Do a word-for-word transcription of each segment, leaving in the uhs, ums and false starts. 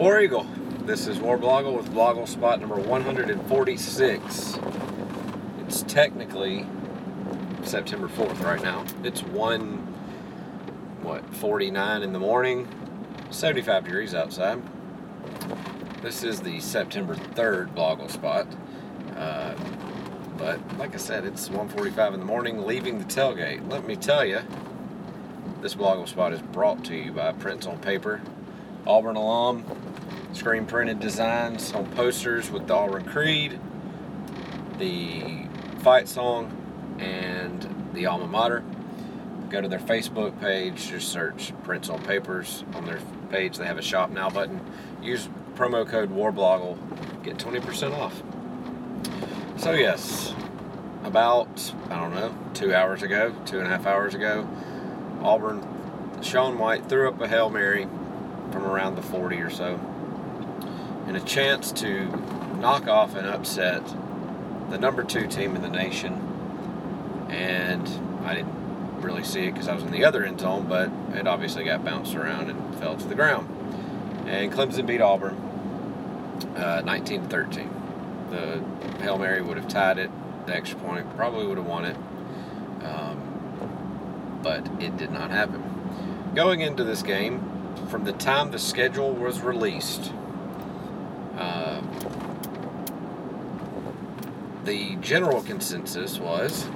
War Eagle. This is War Bloggle with BlogleSpot number one forty-six. It's technically September fourth right now. It's one, what, forty-nine in the morning, seventy-five degrees outside. This is the September third BlogleSpot. Uh, but like I said, it's one forty-five in the morning, leaving the tailgate. Let me tell you, this BlogleSpot is brought to you by Prince on Paper, Auburn alum, screen printed designs on posters with the Auburn Creed, the fight song, and the alma mater. Go to their Facebook page, just search Prince on Papers on their page. They have a shop now button. Use promo code WARBloggle, get twenty percent off. So yes, about, I don't know, two hours ago, two and a half hours ago, Auburn, Sean White threw up a Hail Mary from around the forty or so, and a chance to knock off and upset the number two team in the nation. And I didn't really see it because I was in the other end zone, but it obviously got bounced around and fell to the ground. And Clemson beat Auburn uh, nineteen thirteen. The Hail Mary would have tied it. The extra point probably would have won it, um, but it did not happen. Going into this game, from the time the schedule was released, uh, the general consensus was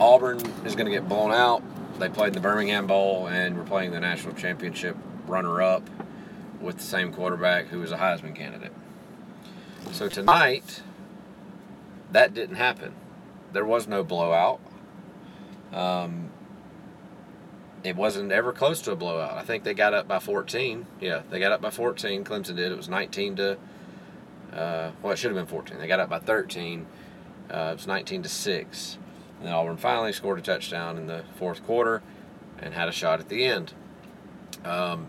Auburn is going to get blown out. They played in the Birmingham Bowl, and we're playing the national championship runner-up with the same quarterback who was a Heisman candidate. So tonight, that didn't happen. There was no blowout. Um, it wasn't ever close to a blowout. I think they got up by fourteen. Yeah, they got up by fourteen. Clemson did. It was nineteen to, uh, well, it should have been fourteen. They got up by thirteen. Uh, it was nineteen to six. And Auburn finally scored a touchdown in the fourth quarter and had a shot at the end. Um,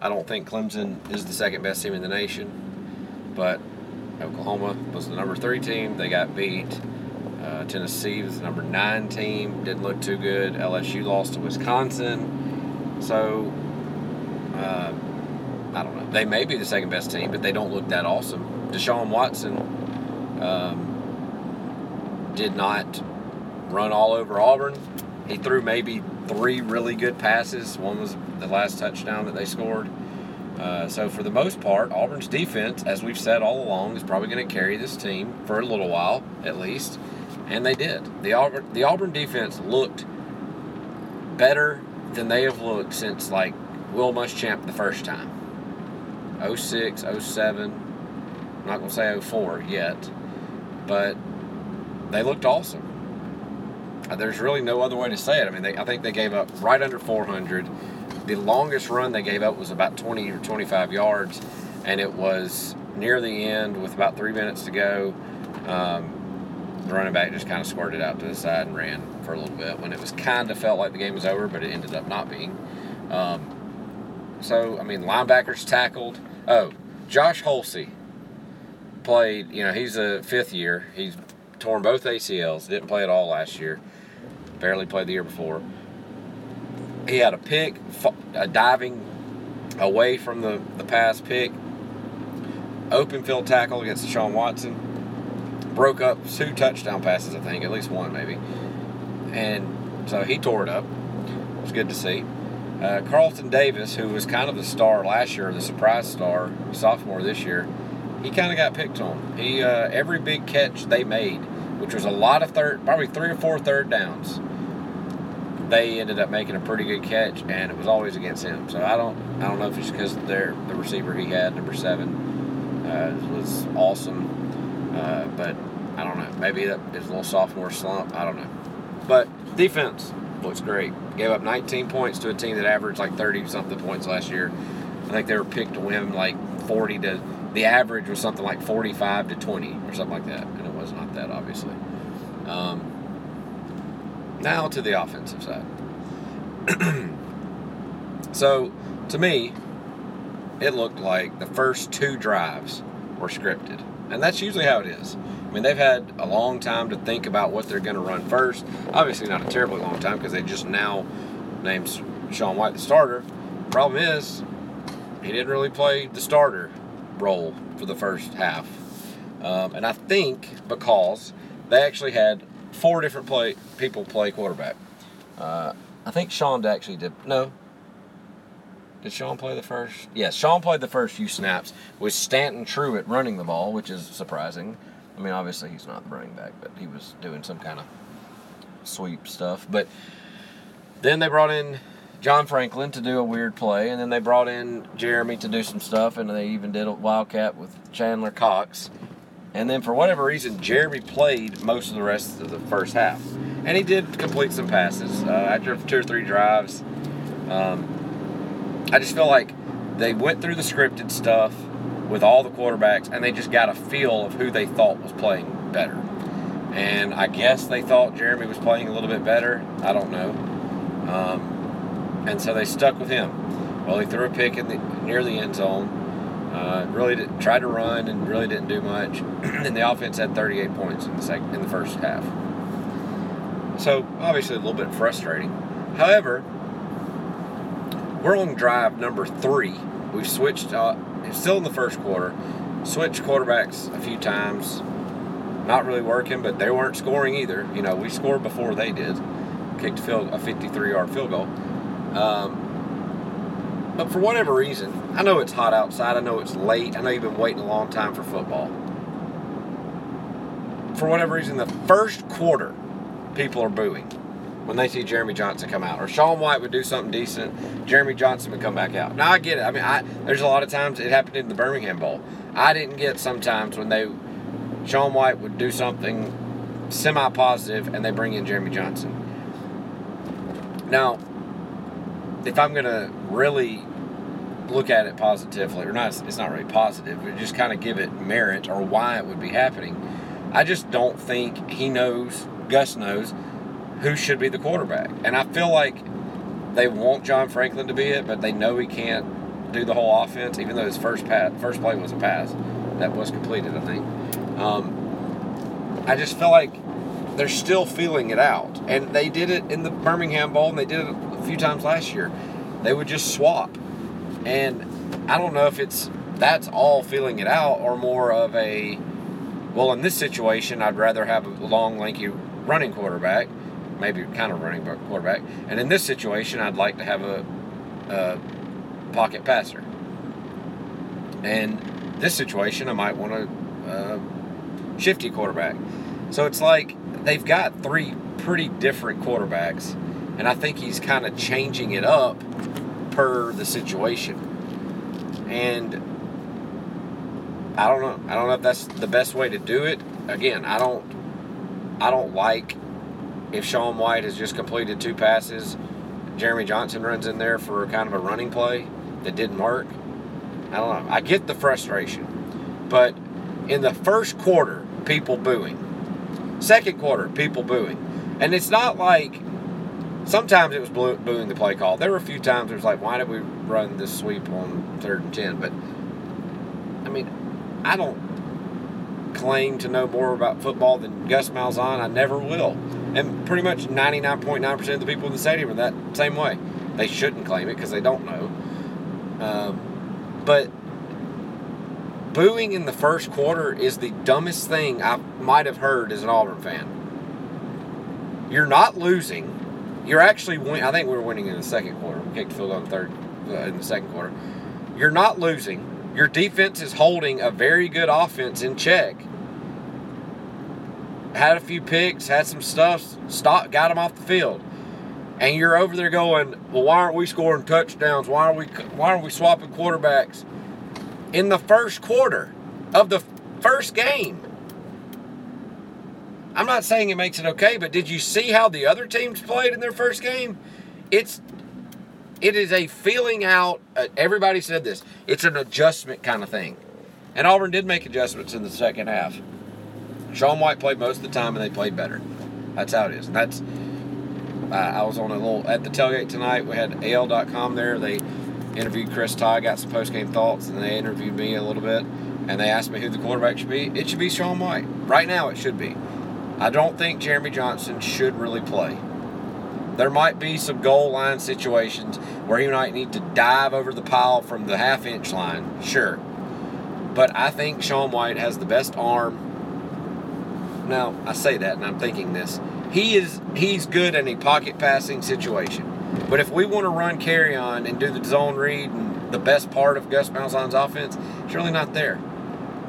I don't think Clemson is the second best team in the nation, but Oklahoma was the number three team. They got beat. Uh, Tennessee was the number nine team. Didn't look too good. L S U lost to Wisconsin. So, uh, I don't know. They may be the second best team, but they don't look that awesome. Deshaun Watson um, did not run all over Auburn. He threw maybe three really good passes. One was the last touchdown that they scored. Uh, so for the most part, Auburn's defense, as we've said all along, is probably going to carry this team for a little while at least, and they did. The Auburn, the Auburn defense looked better than they have looked since, like, Will Muschamp the first time. oh six, oh seven, I'm not going to say oh four yet, but they looked awesome. There's really no other way to say it. I mean, they, I think they gave up right under four hundred. The longest run they gave up was about twenty or twenty-five yards, and it was near the end with about three minutes to go. Um, the running back just kind of squirted out to the side and ran for a little bit when it was kind of felt like the game was over, but it ended up not being. Um, so, I mean, linebackers tackled. Oh, Josh Holsey played, you know, he's a fifth year. He's torn both A C Ls, didn't play at all last year, barely played the year before. He had a pick, a diving away from the, the pass pick, open field tackle against Deshaun Watson, broke up two touchdown passes, I think, at least one maybe. And so he tore it up. It was good to see. Uh, Carlton Davis, who was kind of the star last year, the surprise star, sophomore this year, he kind of got picked on. He uh, every big catch they made, which was a lot of third, probably three or four third downs, they ended up making a pretty good catch, and it was always against him. So I don't, I don't know if it's because their the receiver he had, number seven, uh, was awesome, uh, but I don't know. Maybe that is a little sophomore slump. I don't know. But defense looks great. Gave up nineteen points to a team that averaged like thirty something points last year. I think they were picked to win like forty to. The average was something like forty-five to twenty or something like that, and it was not that, obviously. Um, now to the offensive side. So, to me, it looked like the first two drives were scripted, and that's usually how it is. I mean, they've had a long time to think about what they're going to run first. Obviously not a terribly long time because they just now named Sean White the starter. Problem is, he didn't really play the starter role for the first half. Um, and I think because they actually had four different play people play quarterback. Uh, I think Sean actually did. No. Did Sean play the first? Yes, Sean played the first few snaps with Stanton Truitt running the ball, which is surprising. I mean, obviously he's not the running back, but he was doing some kind of sweep stuff. But then they brought in John Franklin to do a weird play, and then they brought in Jeremy to do some stuff, and they even did a wildcat with Chandler Cox. And then for whatever reason, Jeremy played most of the rest of the first half. And he did complete some passes uh, after two or three drives. Um, I just feel like they went through the scripted stuff with all the quarterbacks, and they just got a feel of who they thought was playing better. And I guess they thought Jeremy was playing a little bit better. I don't know. Um, And so they stuck with him. Well, he threw a pick in the, near the end zone. Uh, really did, tried to run and really didn't do much. And the offense had thirty-eight points in the second, in the first half. So obviously a little bit frustrating. However, we're on drive number three. We've switched. Uh, still in the first quarter. Switched quarterbacks a few times. Not really working, but they weren't scoring either. You know, we scored before they did. Kicked a field, a fifty-three-yard field goal. Um, but for whatever reason, I know it's hot outside, I know it's late, I know you've been waiting a long time for football. For whatever reason, the first quarter, people are booing when they see Jeremy Johnson come out. Or Sean White would do something decent, Jeremy Johnson would come back out. Now, I get it. I mean, I, there's a lot of times it happened in the Birmingham Bowl. I didn't get sometimes when they, Sean White would do something semi-positive and they bring in Jeremy Johnson. Now, if I'm going to really look at it positively, or not, it's not really positive, but just kind of give it merit or why it would be happening, I just don't think he knows, Gus knows, who should be the quarterback. And I feel like they want John Franklin to be it, but they know he can't do the whole offense, even though his first pass, first play was a pass. That was completed, I think. Um, I just feel like they're still feeling it out. And they did it in the Birmingham Bowl, and they did it a few times last year. They would just swap. And I don't know if it's that's all feeling it out or more of a, well, in this situation, I'd rather have a long, lanky running quarterback, maybe kind of running quarterback. And in this situation, I'd like to have a, a pocket passer. And this situation, I might want a uh, shifty quarterback. So it's like, they've got three pretty different quarterbacks, and I think he's kind of changing it up per the situation. And I don't know. I don't know if that's the best way to do it. Again, I don't I don't like if Sean White has just completed two passes, Jeremy Johnson runs in there for kind of a running play that didn't work. I don't know. I get the frustration. But in the first quarter, people booing. Second quarter, people booing. And it's not like, sometimes it was booing the play call. There were a few times it was like, why did we run this sweep on third and ten? But, I mean, I don't claim to know more about football than Gus Malzahn. I never will. And pretty much ninety-nine point nine percent of the people in the stadium are that same way. They shouldn't claim it because they don't know. Um, but booing in the first quarter is the dumbest thing I might have heard as an Auburn fan. You're not losing. You're actually winning. I think we were winning in the second quarter. We kicked the field goal in the, third, uh, in the second quarter. You're not losing. Your defense is holding a very good offense in check. Had a few picks, had some stuff, stopped, got them off the field. And you're over there going, well, why aren't we scoring touchdowns? Why are we, why aren't we swapping quarterbacks? In the first quarter of the first game. I'm not saying it makes it okay, but did you see how the other teams played in their first game? It's, it is a feeling out. Uh, everybody said this. It's an adjustment kind of thing. And Auburn did make adjustments in the second half. Sean White played most of the time, and they played better. That's how it is. And that's, uh, I was on a little, at the tailgate tonight, we had A L dot com there. They interviewed Chris Ty, got some post-game thoughts, and they interviewed me a little bit, and they asked me who the quarterback should be. It should be Sean White. Right now it should be. I don't think Jeremy Johnson should really play. there might be some goal line situations where he might need to dive over the pile from the half-inch line, sure. But I think Sean White has the best arm. Now, I say that, and I'm thinking this. He is he's good in a pocket passing situation. But if we want to run Kerryon and do the zone read and the best part of Gus Malzahn's offense, it's really not there.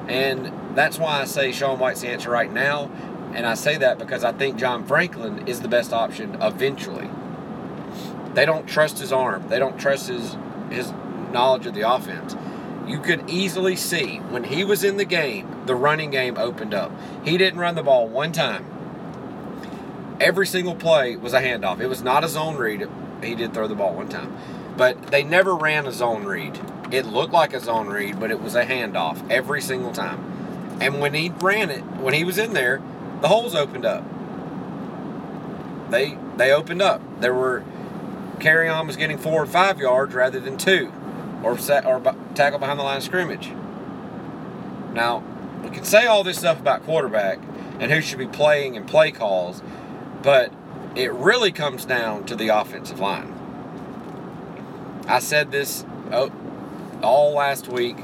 And that's why I say Sean White's the answer right now. And I say that because I think John Franklin is the best option eventually. They don't trust his arm. They don't trust his, his knowledge of the offense. You could easily see when he was in the game, the running game opened up. He didn't run the ball one time. Every single play was a handoff. It was not a zone read. He did throw the ball one time. But they never ran a zone read. It looked like a zone read, but it was a handoff every single time. And when he ran it, when he was in there, the holes opened up. They they opened up. There were Kerryon was getting four or five yards rather than two, or set, or tackle behind the line of scrimmage. Now, we can say all this stuff about quarterback and who should be playing and play calls, but it really comes down to the offensive line. I said this oh, all last week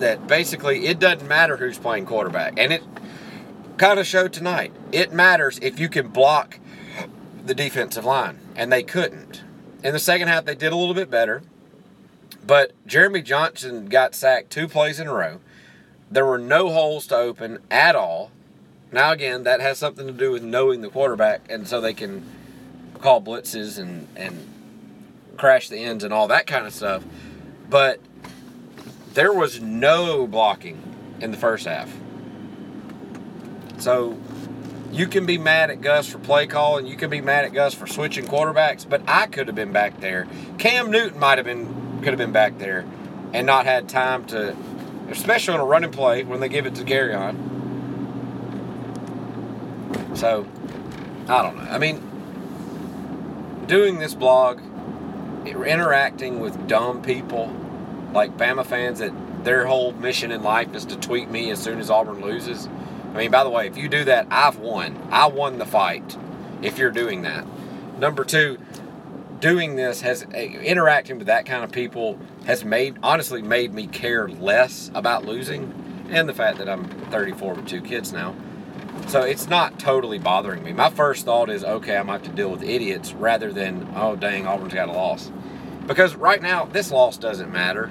that basically it doesn't matter who's playing quarterback, and it kind of showed tonight. It matters if you can block the defensive line, and they couldn't. In the second half, they did a little bit better, but Jeremy Johnson got sacked two plays in a row. There were no holes to open at all. Now, again, that has something to do with knowing the quarterback, and so they can call blitzes and, and crash the ends and all that kind of stuff. But there was no blocking in the first half. So you can be mad at Gus for play call, and you can be mad at Gus for switching quarterbacks, but I could have been back there. Cam Newton might have been, could have been back there and not had time to, especially on a running play when they give it to Kerryon. So, I don't know. I mean, doing this blog, interacting with dumb people, like Bama fans that their whole mission in life is to tweet me as soon as Auburn loses. I mean, by the way, if you do that, I've won. I won the fight if you're doing that. Number two, doing this has, interacting with that kind of people has made, honestly made me care less about losing, and the fact that I'm thirty-four with two kids now. So it's not totally bothering me. My first thought is, okay, I'm going to have to deal with idiots rather than, oh, dang, Auburn's got a loss. Because right now, this loss doesn't matter.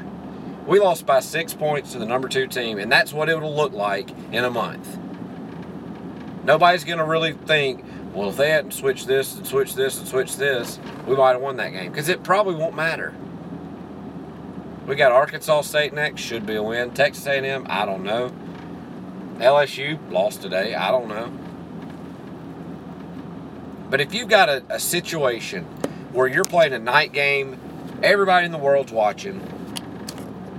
We lost by six points to the number two team, and that's what it will look like in a month. Nobody's going to really think, well, if they hadn't switched this and switched this and switched this, we might have won that game. Because it probably won't matter. We got Arkansas State next, should be a win. Texas A and M, I don't know. L S U lost today. I don't know. But if you've got a, a situation where you're playing a night game, everybody in the world's watching,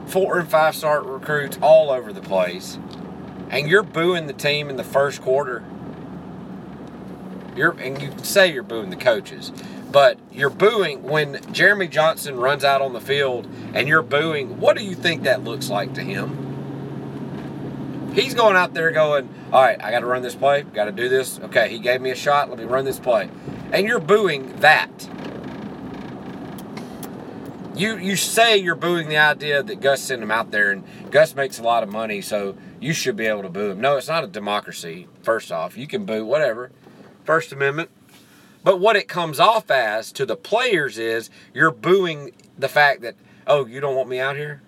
four- and five-star recruits all over the place, and you're booing the team in the first quarter, you're and you can say you're booing the coaches, but you're booing when Jeremy Johnson runs out on the field and you're booing, what do you think that looks like to him? He's going out there going, all right, I got to run this play, got to do this. Okay, he gave me a shot, let me run this play. And you're booing that. You you say you're booing the idea that Gus sent him out there and Gus makes a lot of money, so you should be able to boo him. No, it's not a democracy, first off. You can boo whatever, First Amendment. But what it comes off as to the players is you're booing the fact that, oh, you don't want me out here?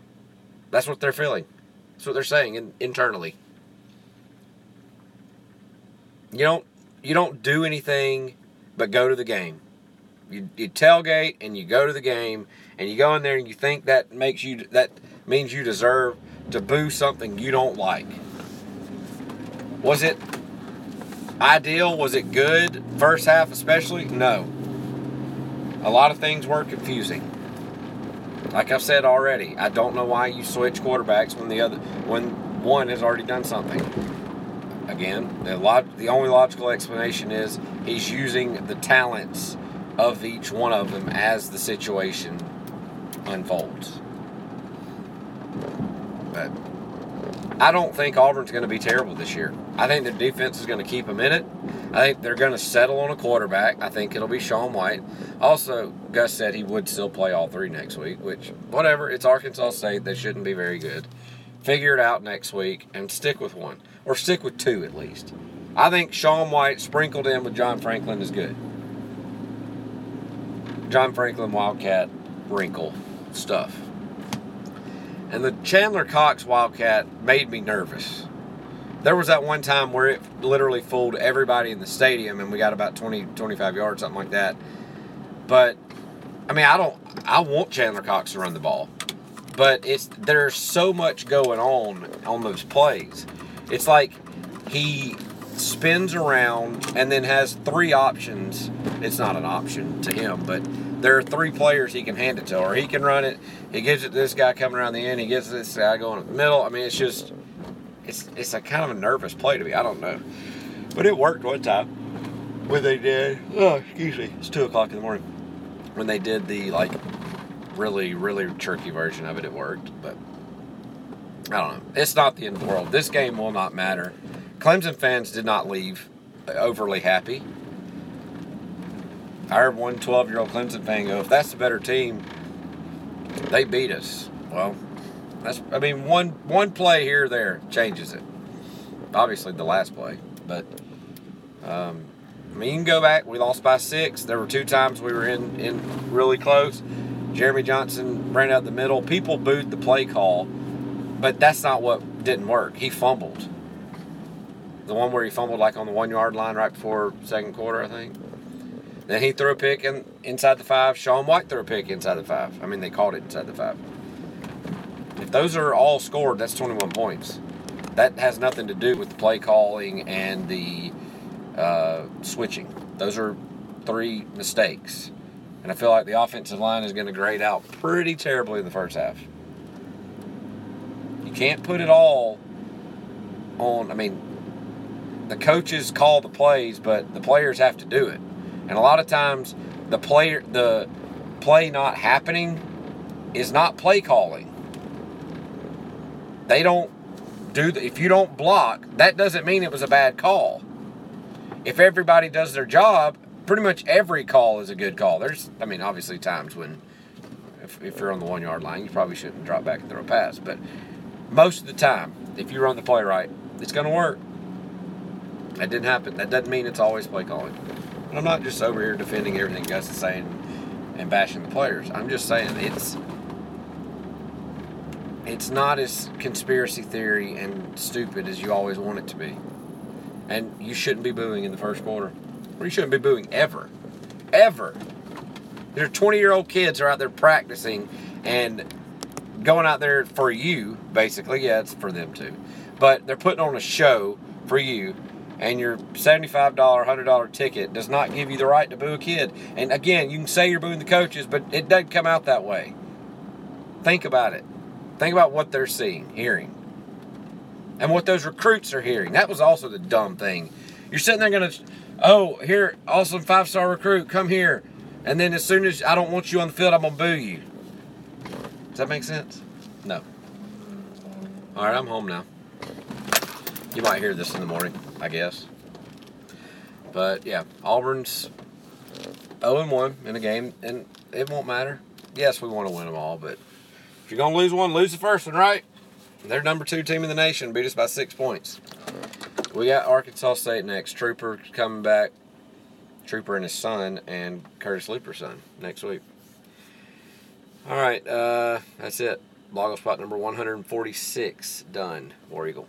That's what they're feeling. That's what they're saying in, internally. You don't you don't do anything but go to the game. You, you tailgate and you go to the game and you go in there and you think that makes you that means you deserve to boo something you don't like. Was it ideal? Was it good? First half especially? No. A lot of things were confusing. Like I've said already, I don't know why you switch quarterbacks when the other, when one has already done something. Again, the log, the only logical explanation is he's using the talents of each one of them as the situation unfolds. But I don't think Auburn's going to be terrible this year. I think their defense is going to keep them in it. I think they're going to settle on a quarterback. I think it'll be Sean White. Also, Gus said he would still play all three next week, which, whatever, it's Arkansas State. They shouldn't be very good. Figure it out next week and stick with one, or stick with two at least. I think Sean White sprinkled in with John Franklin is good. John Franklin, wildcat, wrinkle stuff. And the Chandler Cox wildcat made me nervous. There was that one time where it literally fooled everybody in the stadium, and we got about twenty, twenty-five yards, something like that. But, I mean, I don't, I want Chandler Cox to run the ball. But it's there's so much going on on those plays. It's like he spins around and then has three options. It's not an option to him, but there are three players he can hand it to, or he can run it. He gives it to this guy coming around the end. He gives this guy going in the middle. I mean, it's just it's it's a kind of a nervous play to me. I don't know, but it worked one time when they did. Oh, excuse me. It's two o'clock in the morning when they did the like really really tricky version of it. It worked, but I don't know. It's not the end of the world. This game will not matter. Clemson fans did not leave overly happy. I heard one twelve-year-old Clemson fan go, if that's the better team, they beat us. Well, that's I mean, one one play here or there changes it. Obviously, the last play. But, um, I mean, you can go back. We lost by six. There were two times we were in, in really close. Jeremy Johnson ran out the middle. People booed the play call, but that's not what didn't work. He fumbled. The one where he fumbled like on the one-yard line right before second quarter, I think. Then he threw a pick in, inside the five. Sean White threw a pick inside the five. I mean, they called it inside the five. If those are all scored, that's twenty-one points. That has nothing to do with the play calling and the uh, switching. Those are three mistakes. And I feel like the offensive line is going to grade out pretty terribly in the first half. You can't put it all on, I mean, the coaches call the plays, but the players have to do it. And a lot of times, the player, the play not happening is not play calling. They don't do the, if you don't block, that doesn't mean it was a bad call. If everybody does their job, pretty much every call is a good call. There's, I mean, obviously times when, if, if you're on the one-yard line, you probably shouldn't drop back and throw a pass. But most of the time, if you run the play right, it's going to work. That didn't happen. That doesn't mean it's always play calling. And I'm not just over here defending everything Gus is saying and bashing the players. I'm just saying it's it's not as conspiracy theory and stupid as you always want it to be. And you shouldn't be booing in the first quarter. Or you shouldn't be booing ever. Ever. There are twenty-year-old kids who are out there practicing and going out there for you, basically. Yeah, it's for them too. But they're putting on a show for you. And your seventy-five dollars, one hundred dollars ticket does not give you the right to boo a kid. And again, you can say you're booing the coaches, but it doesn't come out that way. Think about it. Think about what they're seeing, hearing. And what those recruits are hearing. That was also the dumb thing. You're sitting there going to, oh, here, awesome five-star recruit, come here. And then as soon as I don't want you on the field, I'm going to boo you. Does that make sense? No. All right, I'm home now. You might hear this in the morning, I guess. But, yeah, Auburn's oh and one in the game, and it won't matter. Yes, we want to win them all, but if you're going to lose one, lose the first one, right? They're number two team in the nation, beat us by six points. We got Arkansas State next. Trooper coming back, Trooper and his son, and Curtis Looper's son next week. All right, uh, that's it. BlogleSpot number one forty-six done. War Eagle.